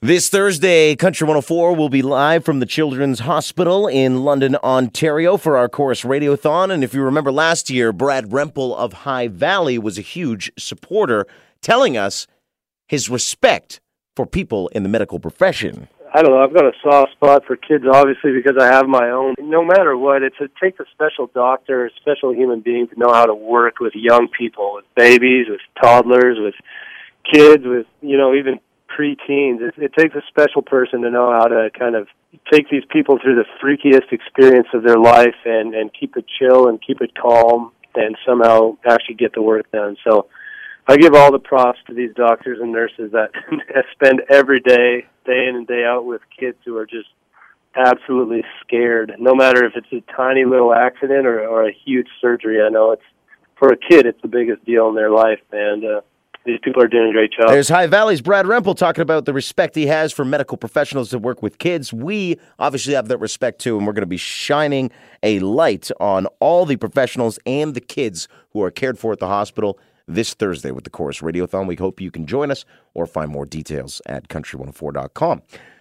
This Thursday, Country 104 will be live from the Children's Hospital in London, Ontario for our Corus Radiothon. And if you remember last year, Brad Rempel of High Valley was a huge supporter, telling us his respect for people in the medical profession. I don't know. I've got a soft spot for kids, obviously, because I have my own. No matter what, it takes a special doctor, a special human being to know how to work with young people, with babies, with toddlers, with kids, with, even preteens. It takes a special person to know how to kind of take these people through the freakiest experience of their life and keep it chill and keep it calm and somehow actually get the work done. So I give all the props to these doctors and nurses that spend every day, day in and day out, with kids who are just absolutely scared, no matter if it's a tiny little accident or a huge surgery. I know for a kid, it's the biggest deal in their life, and these people are doing a great job. There's High Valley's Brad Rempel talking about the respect he has for medical professionals that work with kids. We obviously have that respect, too, and we're going to be shining a light on all the professionals and the kids who are cared for at the hospital this Thursday with the Corus Radiothon. We hope you can join us or find more details at country104.com.